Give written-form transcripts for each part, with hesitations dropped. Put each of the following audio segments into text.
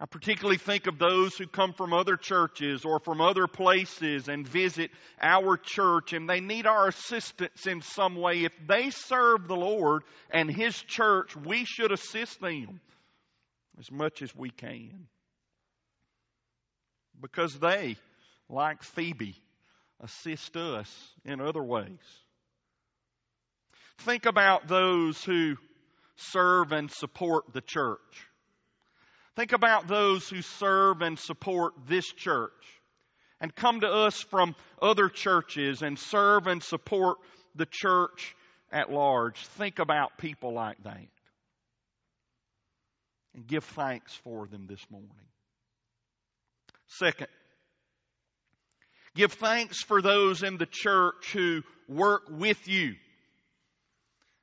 I particularly think of those who come from other churches or from other places and visit our church, and they need our assistance in some way. If they serve the Lord and His church, we should assist them as much as we can. Because they, like Phoebe, assist us in other ways. Think about those who serve and support the church. Think about those who serve and support this church and come to us from other churches and serve and support the church at large. Think about people like that and give thanks for them this morning. Second, give thanks for those in the church who work with you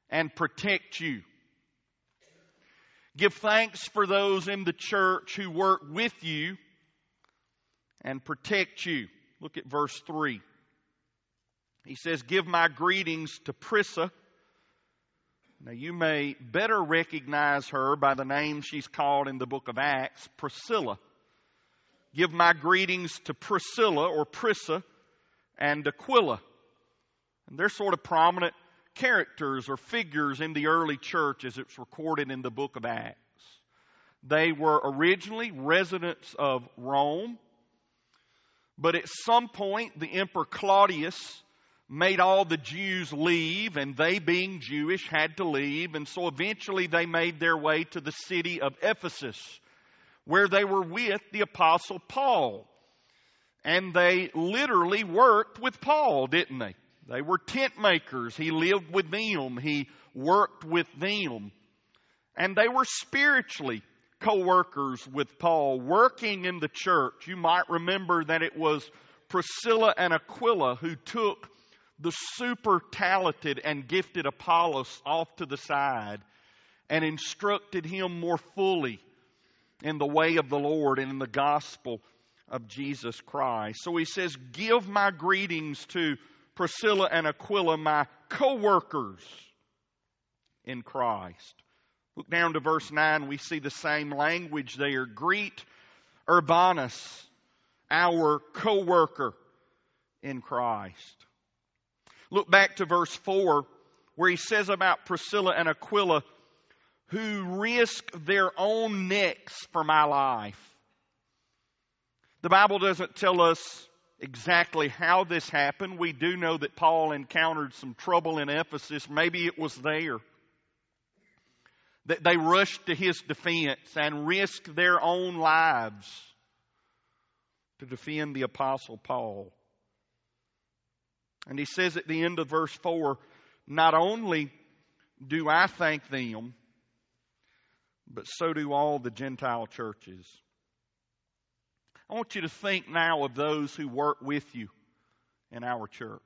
and protect you. Give thanks for those in the church who work with you and protect you. Look at verse 3. He says, give my greetings to Prisca. Now you may better recognize her by the name she's called in the book of Acts, Priscilla. Give my greetings to Priscilla or Prisca and Aquila. And they're sort of prominent characters or figures in the early church as it's recorded in the book of Acts. They were originally residents of Rome, but at some point the Emperor Claudius made all the Jews leave, and they, being Jewish, had to leave, and so eventually they made their way to the city of Ephesus, where they were with the Apostle Paul. And they literally worked with Paul, didn't they? They were tent makers. He lived with them. He worked with them. And they were spiritually co-workers with Paul, working in the church. You might remember that it was Priscilla and Aquila who took the super talented and gifted Apollos off to the side and instructed him more fully in the way of the Lord and in the gospel of Jesus Christ. So he says, give my greetings to Priscilla and Aquila, my co-workers in Christ. Look down to verse 9. We see the same language there. Greet Urbanus, our co-worker in Christ. Look back to verse 4 where he says about Priscilla and Aquila who risked their own necks for my life. The Bible doesn't tell us exactly how this happened. We do know that Paul encountered some trouble in Ephesus. Maybe it was there that they rushed to his defense and risked their own lives to defend the Apostle Paul. And he says at the end of verse 4, not only do I thank them, but so do all the Gentile churches. I want you to think now of those who work with you in our church,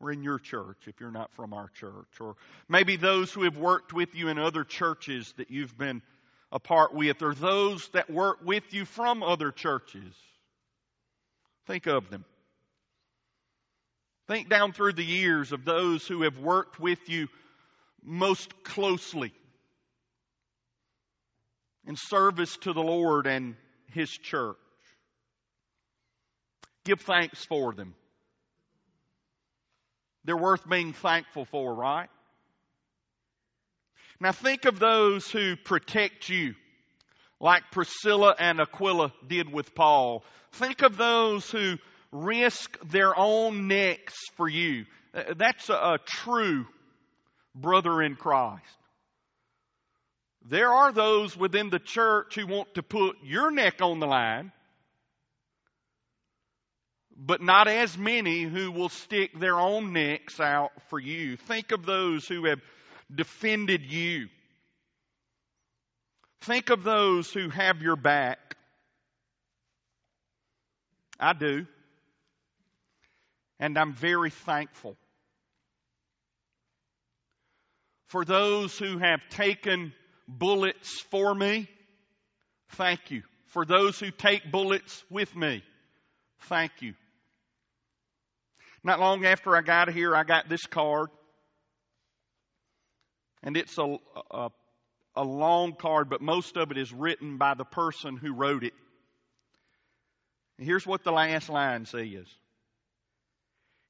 or in your church if you're not from our church, or maybe those who have worked with you in other churches that you've been a part with, or those that work with you from other churches. Think of them. Think down through the years of those who have worked with you most closely in service to the Lord and His church. Give thanks for them. They're worth being thankful for, right? Now think of those who protect you, like Priscilla and Aquila did with Paul. Think of those who risk their own necks for you. That's a true brother in Christ. There are those within the church who want to put your neck on the line, but not as many who will stick their own necks out for you. Think of those who have defended you. Think of those who have your back. I do. And I'm very thankful for those who have taken bullets for me. Thank you. For those who take bullets with me. Thank you. Not long after I got here, I got this card. And it's a a long card, but most of it is written by the person who wrote it. And here's what the last line says.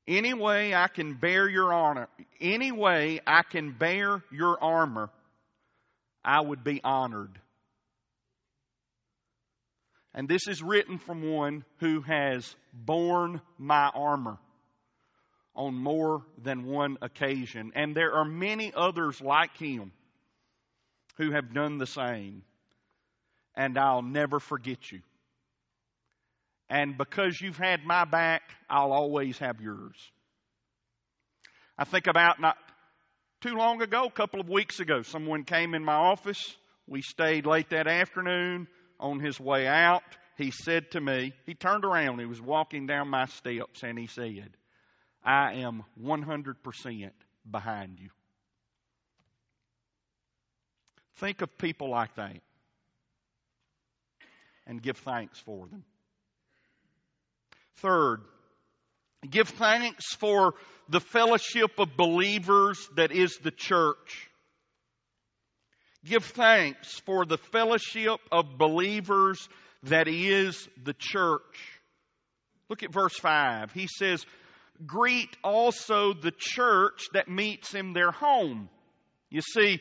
Any way I can bear your honor, any way I can bear your armor, I would be honored. And this is written from one who has borne my armor on more than one occasion. And there are many others like him who have done the same. And I'll never forget you. And because you've had my back, I'll always have yours. I think about not too long ago, a couple of weeks ago, someone came in my office. We stayed late that afternoon. On his way out, he said to me, he turned around, he was walking down my steps, and he said, I am 100% behind you. Think of people like that and give thanks for them. Third, give thanks for the fellowship of believers that is the church. Give thanks for the fellowship of believers that is the church. Look at verse 5. He says, greet also the church that meets in their home. You see,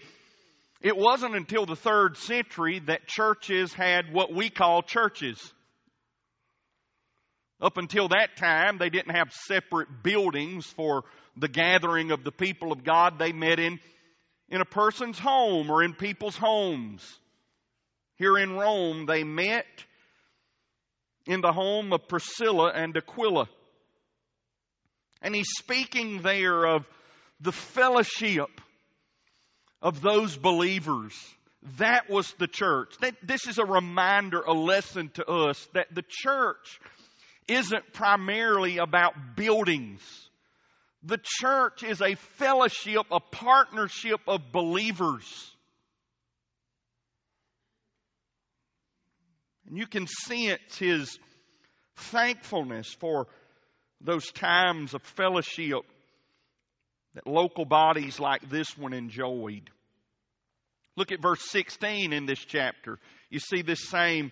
it wasn't until the 3rd century that churches had what we call churches. Up until that time, they didn't have separate buildings for the gathering of the people of God. They met in a person's home or in people's homes. Here in Rome, they met in the home of Priscilla and Aquila. And he's speaking there of the fellowship of those believers. That was the church. This is a reminder, a lesson to us that the church isn't primarily about buildings. The church is a fellowship, a partnership of believers. And you can sense his thankfulness for those times of fellowship that local bodies like this one enjoyed. Look at verse 16 in this chapter. You see this same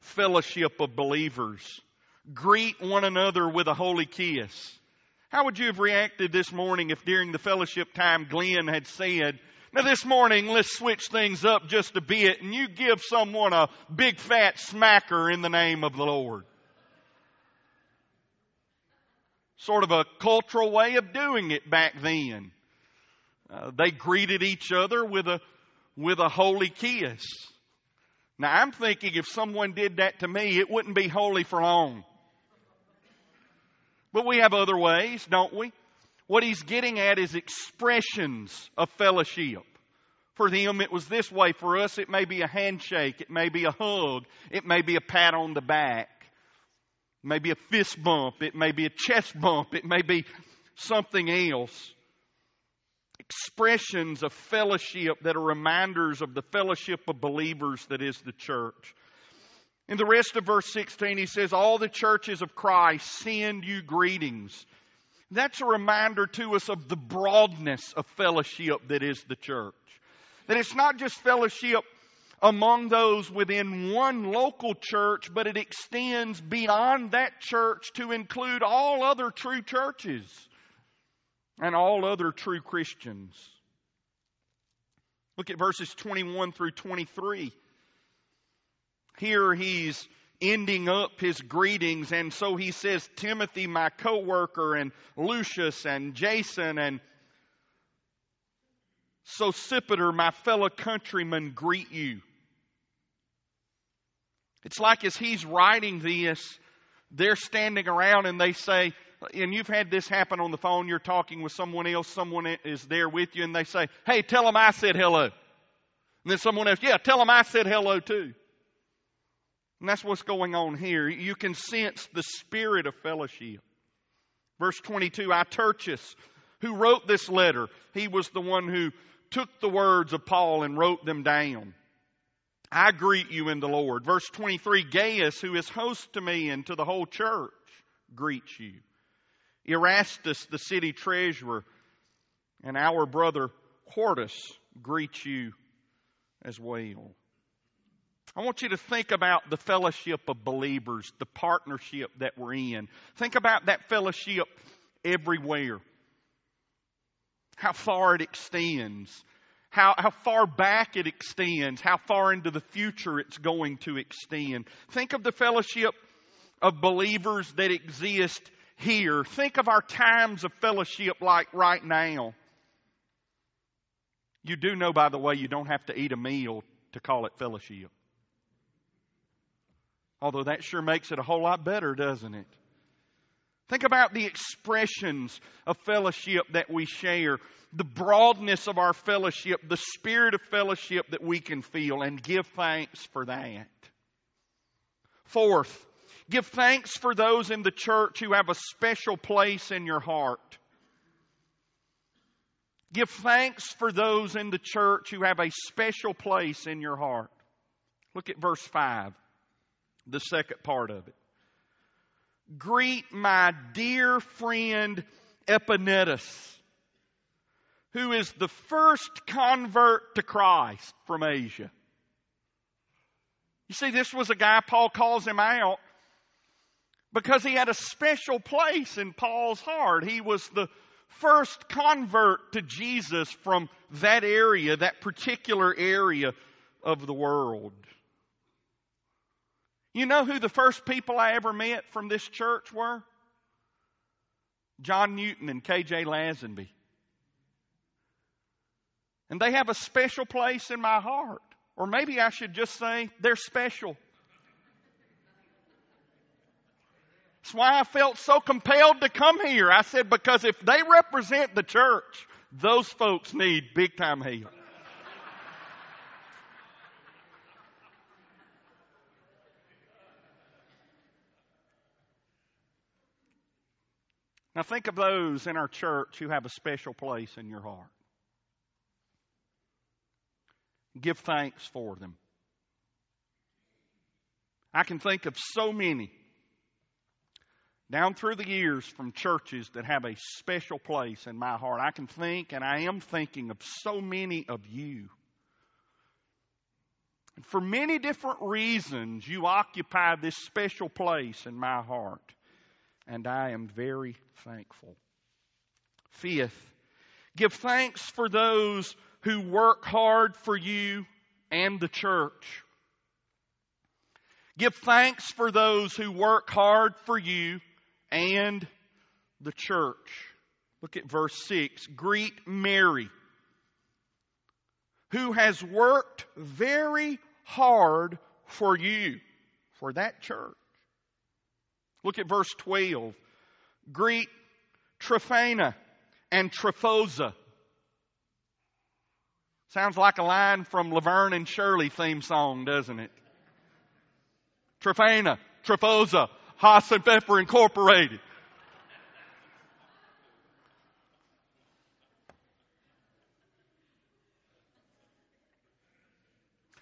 fellowship of believers. Greet one another with a holy kiss. How would you have reacted this morning if during the fellowship time Glenn had said, now this morning let's switch things up just a bit and you give someone a big fat smacker in the name of the Lord? Sort of a cultural way of doing it back then. They greeted each other with a holy kiss. Now I'm thinking if someone did that to me, it wouldn't be holy for long. But we have other ways, don't we? What he's getting at is expressions of fellowship. For them, it was this way. For us, it may be a handshake. It may be a hug. It may be a pat on the back. It may be a fist bump. It may be a chest bump. It may be something else. Expressions of fellowship that are reminders of the fellowship of believers that is the church. In the rest of verse 16, he says, all the churches of Christ send you greetings. That's a reminder to us of the broadness of fellowship that is the church. That it's not just fellowship among those within one local church, but it extends beyond that church to include all other true churches and all other true Christians. Look at verses 21 through 23. Here he's ending up his greetings, and so he says, Timothy, my co-worker, and Lucius, and Jason, and Sosipater, my fellow countrymen, greet you. It's like as he's writing this, they're standing around and they say, and you've had this happen on the phone, you're talking with someone else, someone is there with you, and they say, hey, tell them I said hello. And then someone else, yeah, tell them I said hello too. And that's what's going on here. You can sense the spirit of fellowship. Verse 22, I, Tertius, who wrote this letter, he was the one who took the words of Paul and wrote them down. I greet you in the Lord. Verse 23, Gaius, who is host to me and to the whole church, greets you. Erastus, the city treasurer, and our brother Hortus greets you as well. I want you to think about the fellowship of believers, the partnership that we're in. Think about that fellowship everywhere. How far it extends. How far back it extends. How far into the future it's going to extend. Think of the fellowship of believers that exist here. Think of our times of fellowship like right now. You do know, by the way, you don't have to eat a meal to call it fellowship. Although that sure makes it a whole lot better, doesn't it? Think about the expressions of fellowship that we share, the broadness of our fellowship, the spirit of fellowship that we can feel, and give thanks for that. Fourth, give thanks for those in the church who have a special place in your heart. Give thanks for those in the church who have a special place in your heart. Look at verse 5. The second part of it. Greet my dear friend Epinetus, who is the first convert to Christ from Asia. You see, this was a guy Paul calls him out because he had a special place in Paul's heart. He was the first convert to Jesus from that area, that particular area of the world. You know who the first people I ever met from this church were? John Newton and K.J. Lazenby. And they have a special place in my heart. Or maybe I should just say they're special. That's why I felt so compelled to come here. I said, because if they represent the church, those folks need big time help. Now think of those in our church who have a special place in your heart. Give thanks for them. I can think of so many down through the years from churches that have a special place in my heart. I can think, and I am thinking of so many of you. And for many different reasons, you occupy this special place in my heart. And I am very thankful. Fifth, give thanks for those who work hard for you and the church. Give thanks for those who work hard for you and the church. Look at verse 6. Greet Mary, who has worked very hard for you, for that church. Look at verse 12. Greet Trephana and Trephosa. Sounds like a line from Laverne and Shirley theme song, doesn't it? Trephana, Trephosa, Haas and Pfeffer Incorporated.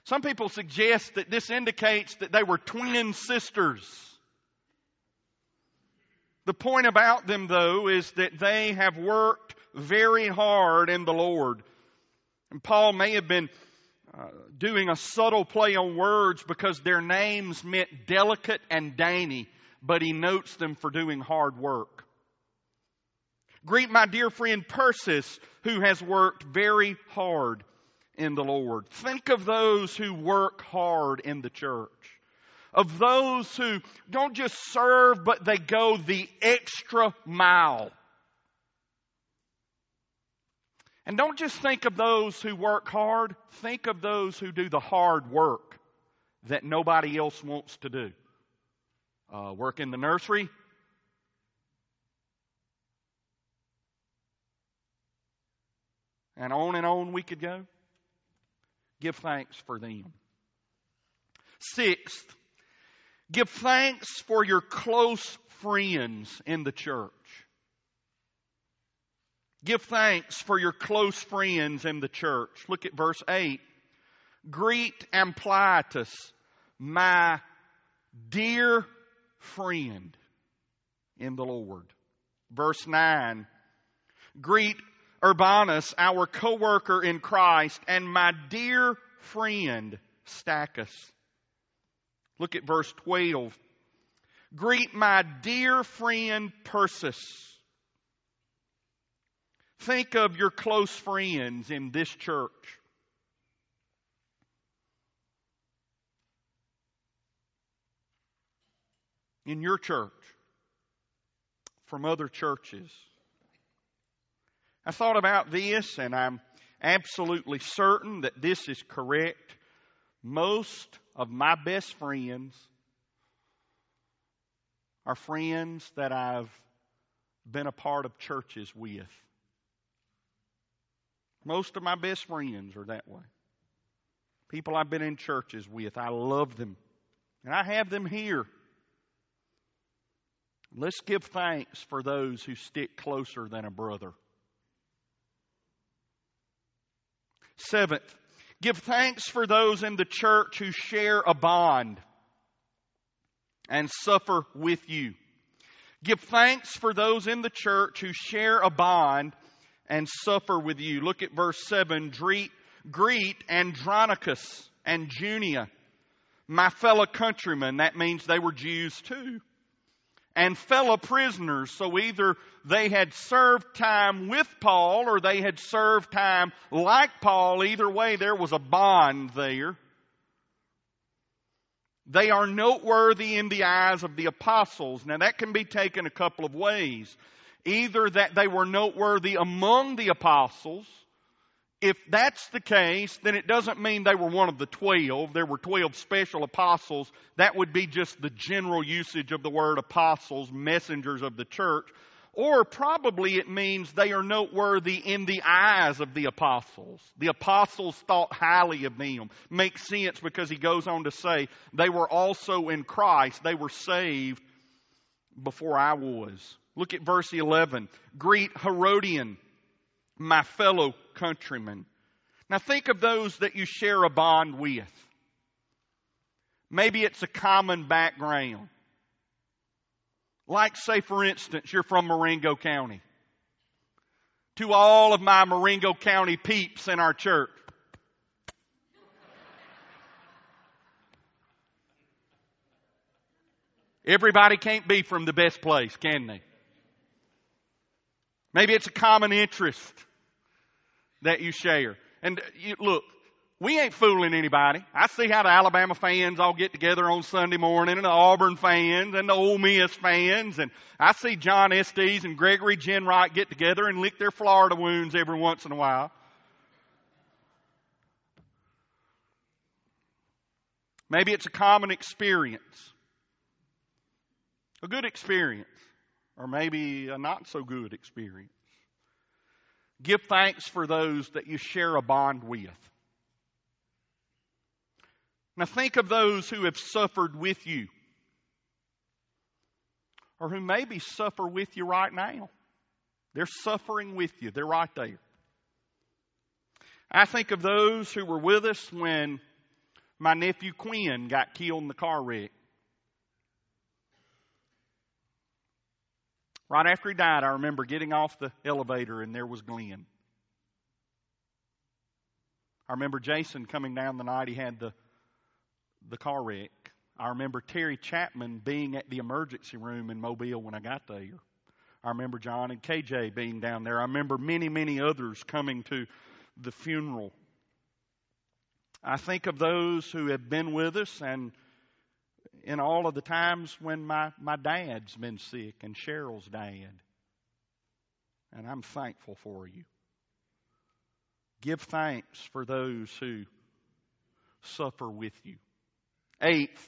Some people suggest that this indicates that they were twin sisters. The point about them, though, is that they have worked very hard in the Lord. And Paul may have been doing a subtle play on words because their names meant delicate and dainty, but he notes them for doing hard work. Greet my dear friend Persis, who has worked very hard in the Lord. Think of those who work hard in the church. Of those who don't just serve, but they go the extra mile. And don't just think of those who work hard. Think of those who do the hard work that nobody else wants to do. Work in the nursery. And on we could go. Give thanks for them. Sixth, give thanks for your close friends in the church. Give thanks for your close friends in the church. Look at verse 8. Greet Ampliatus, my dear friend in the Lord. Verse 9. Greet Urbanus, our co-worker in Christ, and my dear friend Stachys. Look at verse 12. Greet my dear friend Persis. Think of your close friends in this church. In your church. From other churches. I thought about this, and I'm absolutely certain that this is correct. Most of my best friends are friends that I've been a part of churches with. Most of my best friends are that way. People I've been in churches with. I love them. And I have them here. Let's give thanks for those who stick closer than a brother. Seventh, give thanks for those in the church who share a bond and suffer with you. Give thanks for those in the church who share a bond and suffer with you. Look at verse 7. Greet Andronicus and Junia, my fellow countrymen. That means they were Jews too. And fellow prisoners. So either they had served time with Paul or they had served time like Paul. Either way, there was a bond there. They are noteworthy in the eyes of the apostles. Now that can be taken a couple of ways. Either that they were noteworthy among the apostles. If that's the case, then it doesn't mean they were one of the 12. There were 12 special apostles. That would be just the general usage of the word apostles, messengers of the church. Or probably it means they are noteworthy in the eyes of the apostles. The apostles thought highly of them. Makes sense because he goes on to say, they were also in Christ. They were saved before I was. Look at verse 11. Greet Herodian, my fellow countrymen. Now think of those that you share a bond with. Maybe it's a common background. Like, say, for instance, you're from Marengo County. To all of my Marengo County peeps in our church. Everybody can't be from the best place, can they? Maybe it's a common interest that you share. And look, we ain't fooling anybody. I see how the Alabama fans all get together on Sunday morning, and the Auburn fans, and the Ole Miss fans. And I see John Estes and Gregory Jenright get together and lick their Florida wounds every once in a while. Maybe it's a common experience. A good experience. Or maybe a not-so-good experience. Give thanks for those that you share a bond with. Now think of those who have suffered with you. Or who maybe suffer with you right now. They're suffering with you. They're right there. I think of those who were with us when my nephew Quinn got killed in the car wreck. Right after he died, I remember getting off the elevator and there was Glenn. I remember Jason coming down the night he had the car wreck. I remember Terry Chapman being at the emergency room in Mobile when I got there. I remember John and K.J. being down there. I remember many, many others coming to the funeral. I think of those who have been with us and in all of the times when my dad's been sick and Cheryl's dad. And I'm thankful for you. Give thanks for those who suffer with you. Eighth,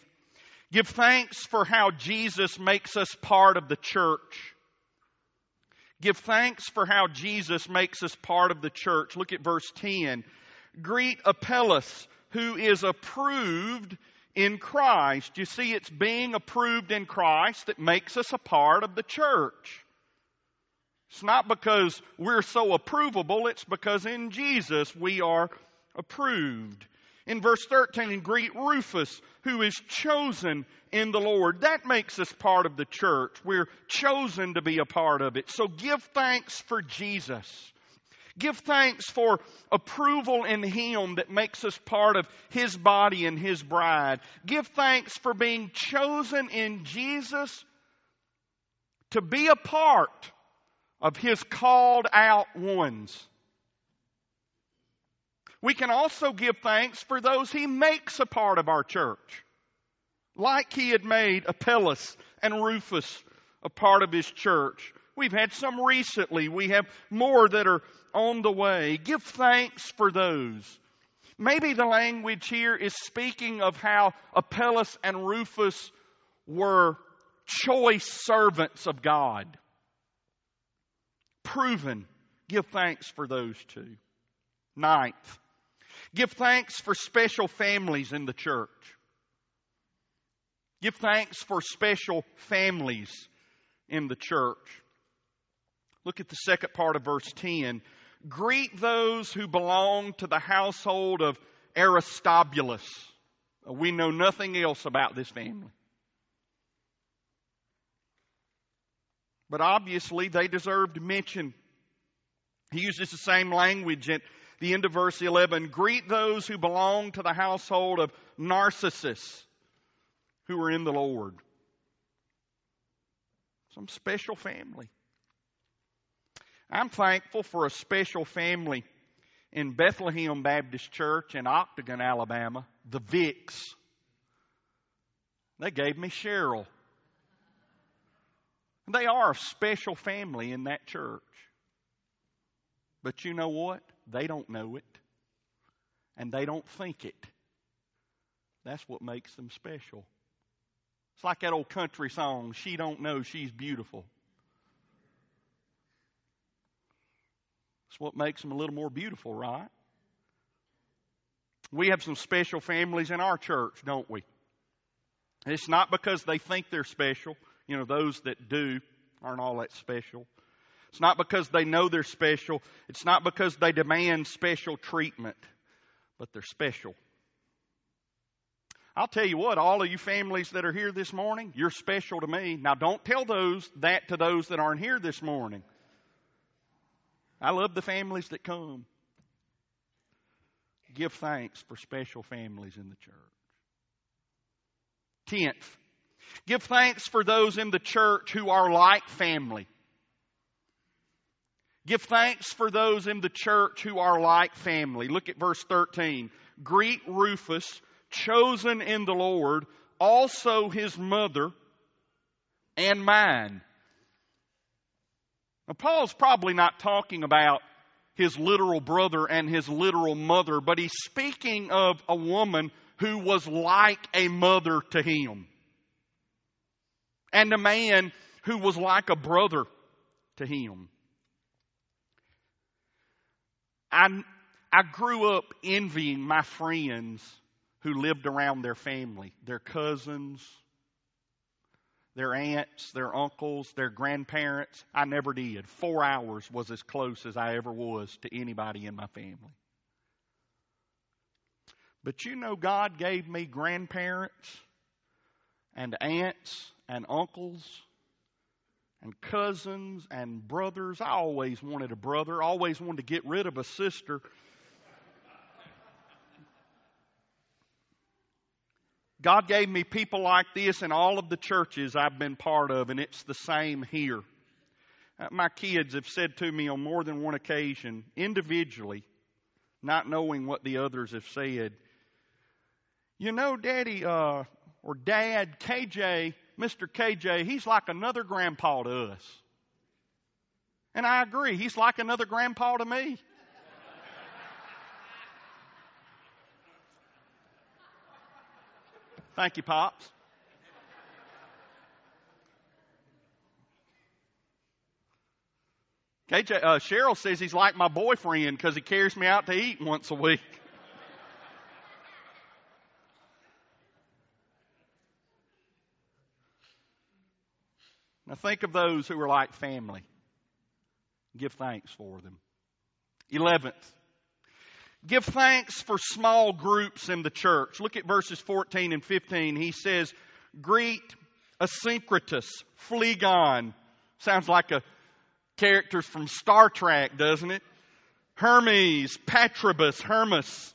give thanks for how Jesus makes us part of the church. Give thanks for how Jesus makes us part of the church. Look at verse 10. Greet Apelles, who is approved in Christ. You see, it's being approved in Christ that makes us a part of the church. It's not because we're so approvable, it's because in Jesus we are approved. In verse 13, greet Rufus, who is chosen in the Lord. That makes us part of the church. We're chosen to be a part of it. So give thanks for Jesus. Give thanks for approval in Him that makes us part of His body and His bride. Give thanks for being chosen in Jesus to be a part of His called out ones. We can also give thanks for those He makes a part of our church. Like He had made Apelles and Rufus a part of His church. We've had some recently. We have more that are on the way. Give thanks for those. Maybe the language here is speaking of how Apelles and Rufus were choice servants of God. Proven. Give thanks for those two. Ninth, give thanks for special families in the church. Give thanks for special families in the church. Look at the second part of verse 10. Greet those who belong to the household of Aristobulus. We know nothing else about this family. But obviously they deserved mention. He uses the same language at the end of verse 11. Greet those who belong to the household of Narcissus, who are in the Lord. Some special family. I'm thankful for a special family in Bethlehem Baptist Church in Octagon, Alabama, the Vicks. They gave me Cheryl. They are a special family in that church. But you know what? They don't know it. And they don't think it. That's what makes them special. It's like that old country song, She Don't Know She's Beautiful. It's what makes them a little more beautiful, right? We have some special families in our church, don't we? It's not because they think they're special. You know, those that do aren't all that special. It's not because they know they're special. It's not because they demand special treatment. But they're special. I'll tell you what, all of you families that are here this morning, you're special to me. Now, don't tell that to those that aren't here this morning. I love the families that come. Give thanks for special families in the church. 10th, give thanks for those in the church who are like family. Give thanks for those in the church who are like family. Look at verse 13. Greet Rufus, chosen in the Lord, also his mother and mine. Now, Paul's probably not talking about his literal brother and his literal mother, but he's speaking of a woman who was like a mother to him. And a man who was like a brother to him. I grew up envying my friends who lived around their family, their cousins, their aunts, their uncles, their grandparents. I never did. 4 hours was as close as I ever was to anybody in my family. But you know, God gave me grandparents and aunts and uncles and cousins and brothers. I always wanted a brother. I always wanted to get rid of a sister. God gave me people like this in all of the churches I've been part of, and it's the same here. My kids have said to me on more than one occasion, individually, not knowing what the others have said, you know, Daddy or Dad, K.J., Mr. K.J., he's like another grandpa to us. And I agree, he's like another grandpa to me. Thank you, Pops. KJ, Cheryl says he's like my boyfriend because he carries me out to eat once a week. Now think of those who are like family. Give thanks for them. 11th. Give thanks for small groups in the church. Look at verses 14 and 15. He says, greet Asyncritus, Phlegon. Sounds like a character from Star Trek, doesn't it? Hermes, Patrobus, Hermas,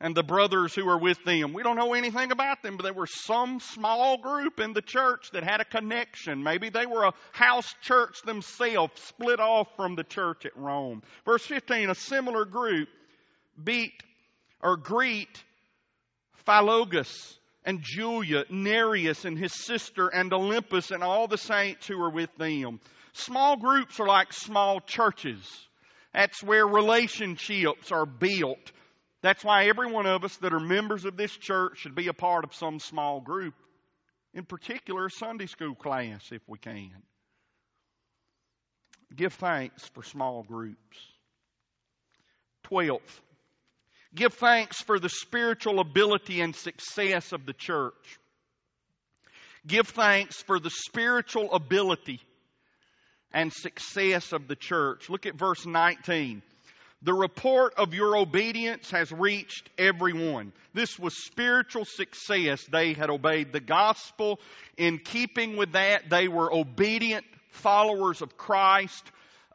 and the brothers who were with them. We don't know anything about them, but they were some small group in the church that had a connection. Maybe they were a house church themselves, split off from the church at Rome. Verse 15, a similar group greet Phlegon and Julia, Nereus and his sister, and Olympus, and all the saints who were with them. Small groups are like small churches. That's where relationships are built. That's why every one of us that are members of this church should be a part of some small group. In particular, a Sunday school class, if we can. Give thanks for small groups. 12th, give thanks for the spiritual ability and success of the church. Give thanks for the spiritual ability and success of the church. Look at verse 19. The report of your obedience has reached everyone. This was spiritual success. They had obeyed the gospel. In keeping with that, they were obedient followers of Christ.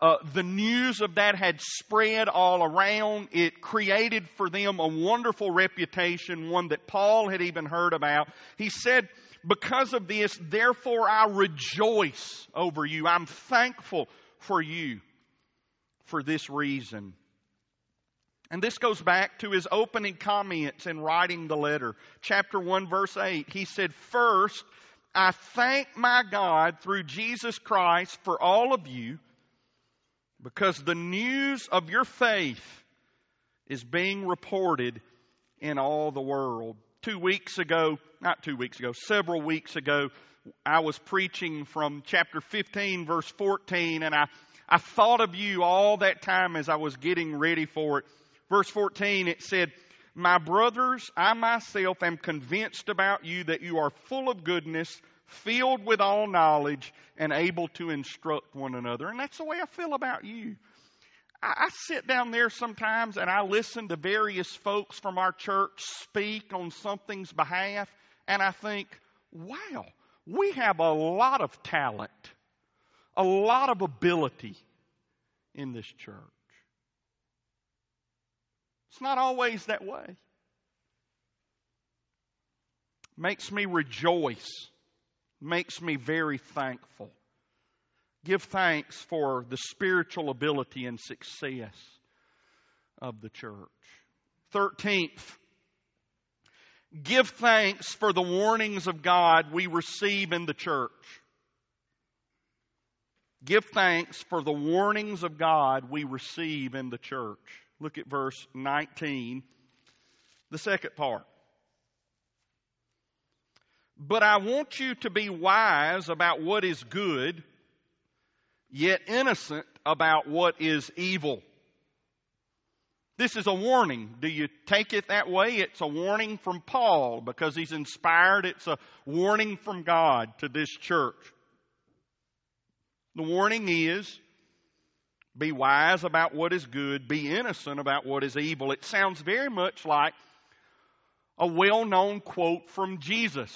The news of that had spread all around. It created for them a wonderful reputation, one that Paul had even heard about. He said, because of this, therefore I rejoice over you. I'm thankful for you for this reason. And this goes back to his opening comments in writing the letter. Chapter 1, verse 8, he said, first, I thank my God through Jesus Christ for all of you, because the news of your faith is being reported in all the world. Several weeks ago, I was preaching from chapter 15, verse 14, and I thought of you all that time as I was getting ready for it. Verse 14, it said, my brothers, I myself am convinced about you that you are full of goodness, filled with all knowledge, and able to instruct one another. And that's the way I feel about you. I sit down there sometimes and I listen to various folks from our church speak on something's behalf, and I think, wow, we have a lot of talent, a lot of ability in this church. It's not always that way. Makes me rejoice. Makes me very thankful. Give thanks for the spiritual ability and success of the church. 13th, give thanks for the warnings of God we receive in the church. Give thanks for the warnings of God we receive in the church. Look at verse 19, the second part. But I want you to be wise about what is good, yet innocent about what is evil. This is a warning. Do you take it that way? It's a warning from Paul because he's inspired. It's a warning from God to this church. The warning is, be wise about what is good, be innocent about what is evil. It sounds very much like a well-known quote from Jesus,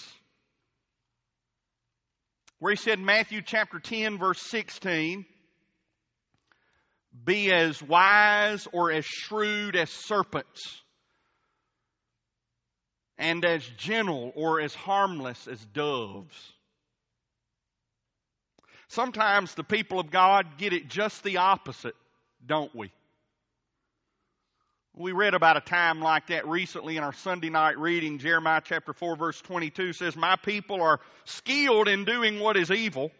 where he said in Matthew chapter 10, verse 16, be as wise or as shrewd as serpents, and as gentle or as harmless as doves. Sometimes the people of God get it just the opposite, don't we? We read about a time like that recently in our Sunday night reading. Jeremiah chapter 4 verse 22 says, my people are skilled in doing what is evil,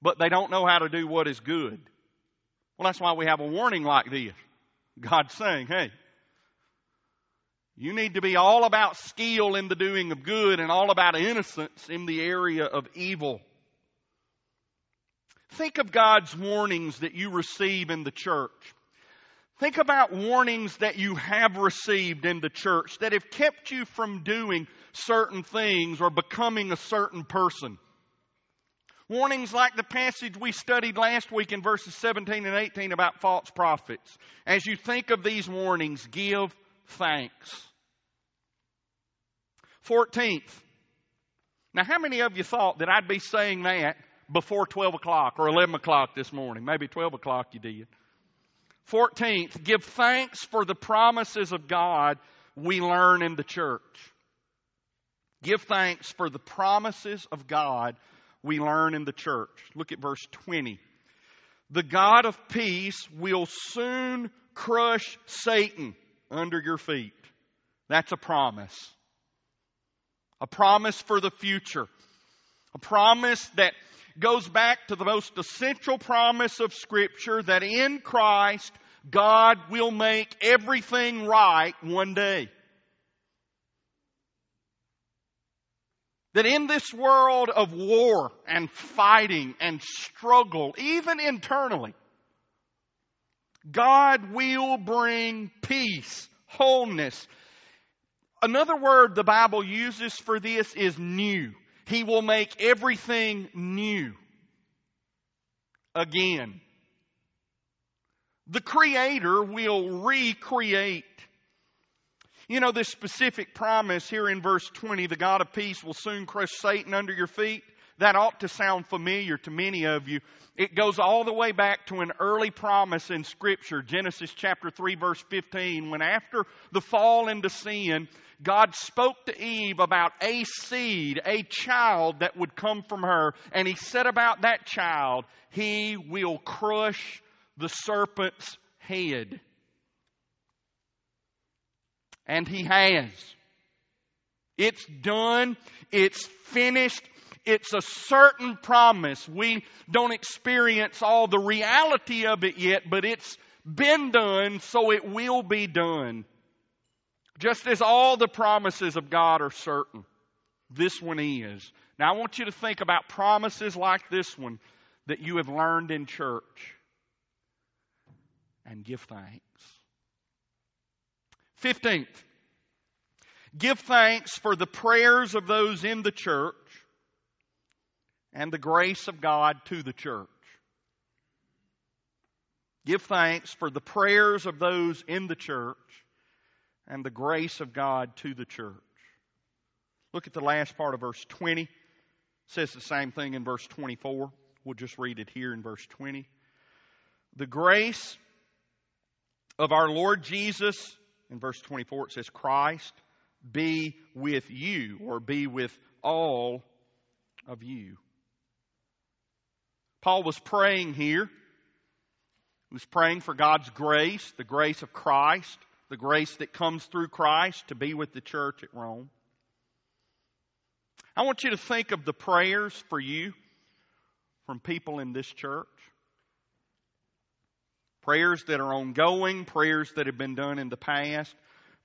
but they don't know how to do what is good. Well, that's why we have a warning like this. God's saying, hey, you need to be all about skill in the doing of good and all about innocence in the area of evil. Think of God's warnings that you receive in the church. Think about warnings that you have received in the church that have kept you from doing certain things or becoming a certain person. Warnings like the passage we studied last week in verses 17 and 18 about false prophets. As you think of these warnings, give thanks. 14th. Now, how many of you thought that I'd be saying that before 12 o'clock or 11 o'clock this morning? Maybe 12 o'clock you did. 14th, give thanks for the promises of God we learn in the church. Give thanks for the promises of God we learn in the church. Look at verse 20. The God of peace will soon crush Satan under your feet. That's a promise. A promise for the future. A promise that goes back to the most essential promise of Scripture, that in Christ, God will make everything right one day. That in this world of war and fighting and struggle, even internally, God will bring peace, wholeness. Another word the Bible uses for this is new. He will make everything new again. The Creator will recreate. You know this specific promise here in verse 20, the God of peace will soon crush Satan under your feet. That ought to sound familiar to many of you. It goes all the way back to an early promise in Scripture, Genesis chapter 3, verse 15, when after the fall into sin, God spoke to Eve about a seed, a child that would come from her, and He said about that child, He will crush the serpent's head. And He has. It's done. It's finished. It's a certain promise. We don't experience all the reality of it yet, but it's been done, so it will be done. Just as all the promises of God are certain, this one is. Now I want you to think about promises like this one that you have learned in church. And give thanks. 15th, give thanks for the prayers of those in the church and the grace of God to the church. Give thanks for the prayers of those in the church and the grace of God to the church. Look at the last part of verse 20. It says the same thing in verse 24. We'll just read it here in verse 20. The grace of our Lord Jesus. In verse 24 it says, Christ be with you, or be with all of you. Paul was praying here. He was praying for God's grace, the grace of Christ, the grace that comes through Christ to be with the church at Rome. I want you to think of the prayers for you from people in this church. Prayers that are ongoing, prayers that have been done in the past,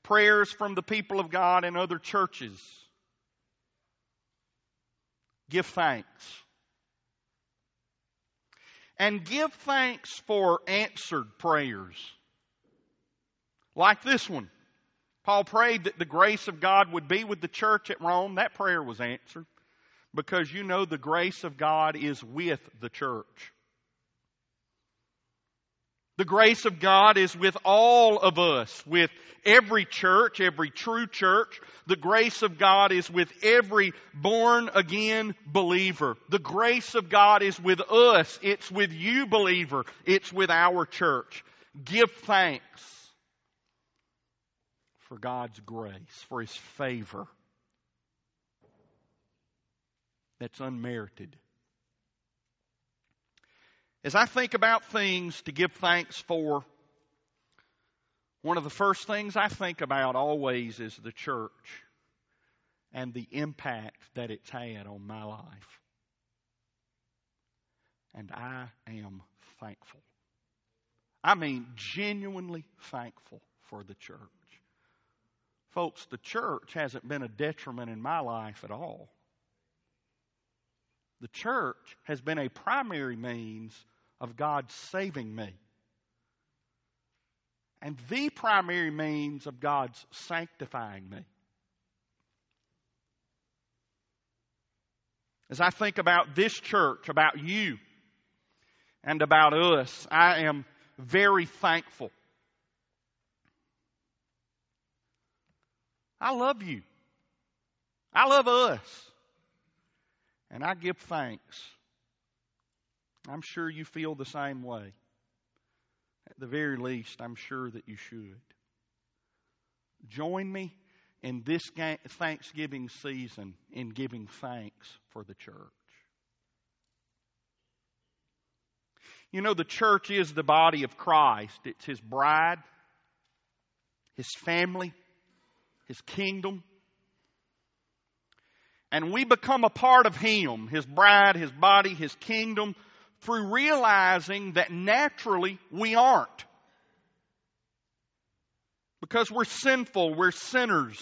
prayers from the people of God in other churches. Give thanks. And give thanks for answered prayers. Like this one. Paul prayed that the grace of God would be with the church at Rome. That prayer was answered. Because you know the grace of God is with the church. The grace of God is with all of us, with every church, every true church. The grace of God is with every born-again believer. The grace of God is with us. It's with you, believer. It's with our church. Give thanks for God's grace, for His favor that's unmerited. As I think about things to give thanks for, one of the first things I think about always is the church and the impact that it's had on my life. And I am thankful. I mean, genuinely thankful for the church. Folks, the church hasn't been a detriment in my life at all. The church has been a primary means of God saving me. And the primary means of God's sanctifying me. As I think about this church, about you, and about us, I am very thankful. I love you. I love us. And I give thanks. I'm sure you feel the same way. the very least, I'm sure that you should. Join me in this Thanksgiving season in giving thanks for the church. You know, the church is the body of Christ. It's His bride, His family, His kingdom. And we become a part of Him, His bride, His body, His kingdom, through realizing that naturally we aren't. Because we're sinful, we're sinners.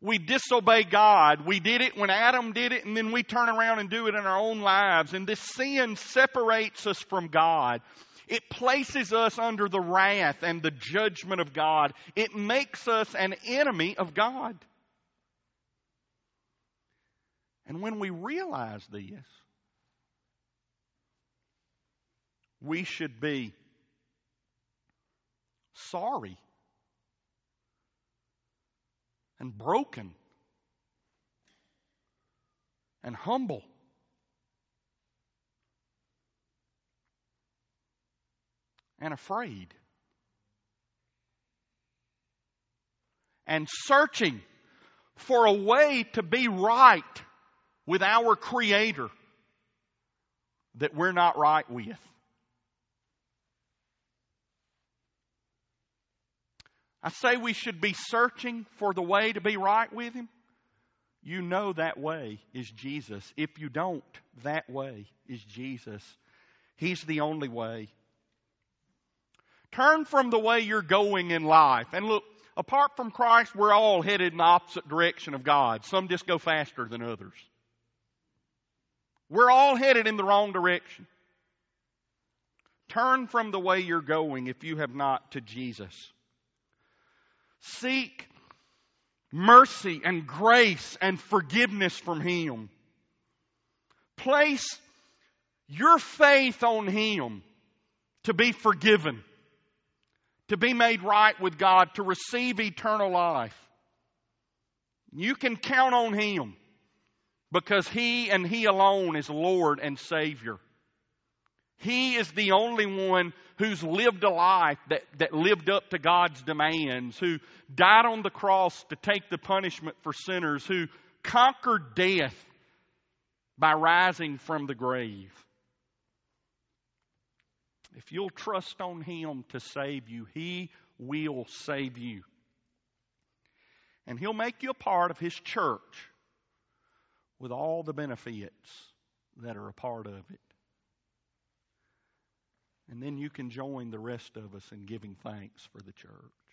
We disobey God. We did it when Adam did it, and then we turn around and do it in our own lives. And this sin separates us from God. It places us under the wrath and the judgment of God. It makes us an enemy of God. And when we realize this, we should be sorry and broken and humble. And afraid. And searching for a way to be right with our Creator that we're not right with. I say we should be searching for the way to be right with Him. You know that way is Jesus. If you don't, that way is Jesus. He's the only way. Turn from the way you're going in life. And look, apart from Christ, we're all headed in the opposite direction of God. Some just go faster than others. We're all headed in the wrong direction. Turn from the way you're going, if you have not, to Jesus. Seek mercy and grace and forgiveness from Him. Place your faith on Him to be forgiven, to be made right with God, to receive eternal life. You can count on Him because He and He alone is Lord and Savior. He is the only one who's lived a life that lived up to God's demands, who died on the cross to take the punishment for sinners, who conquered death by rising from the grave. If you'll trust on Him to save you, He will save you. And He'll make you a part of His church with all the benefits that are a part of it. And then you can join the rest of us in giving thanks for the church.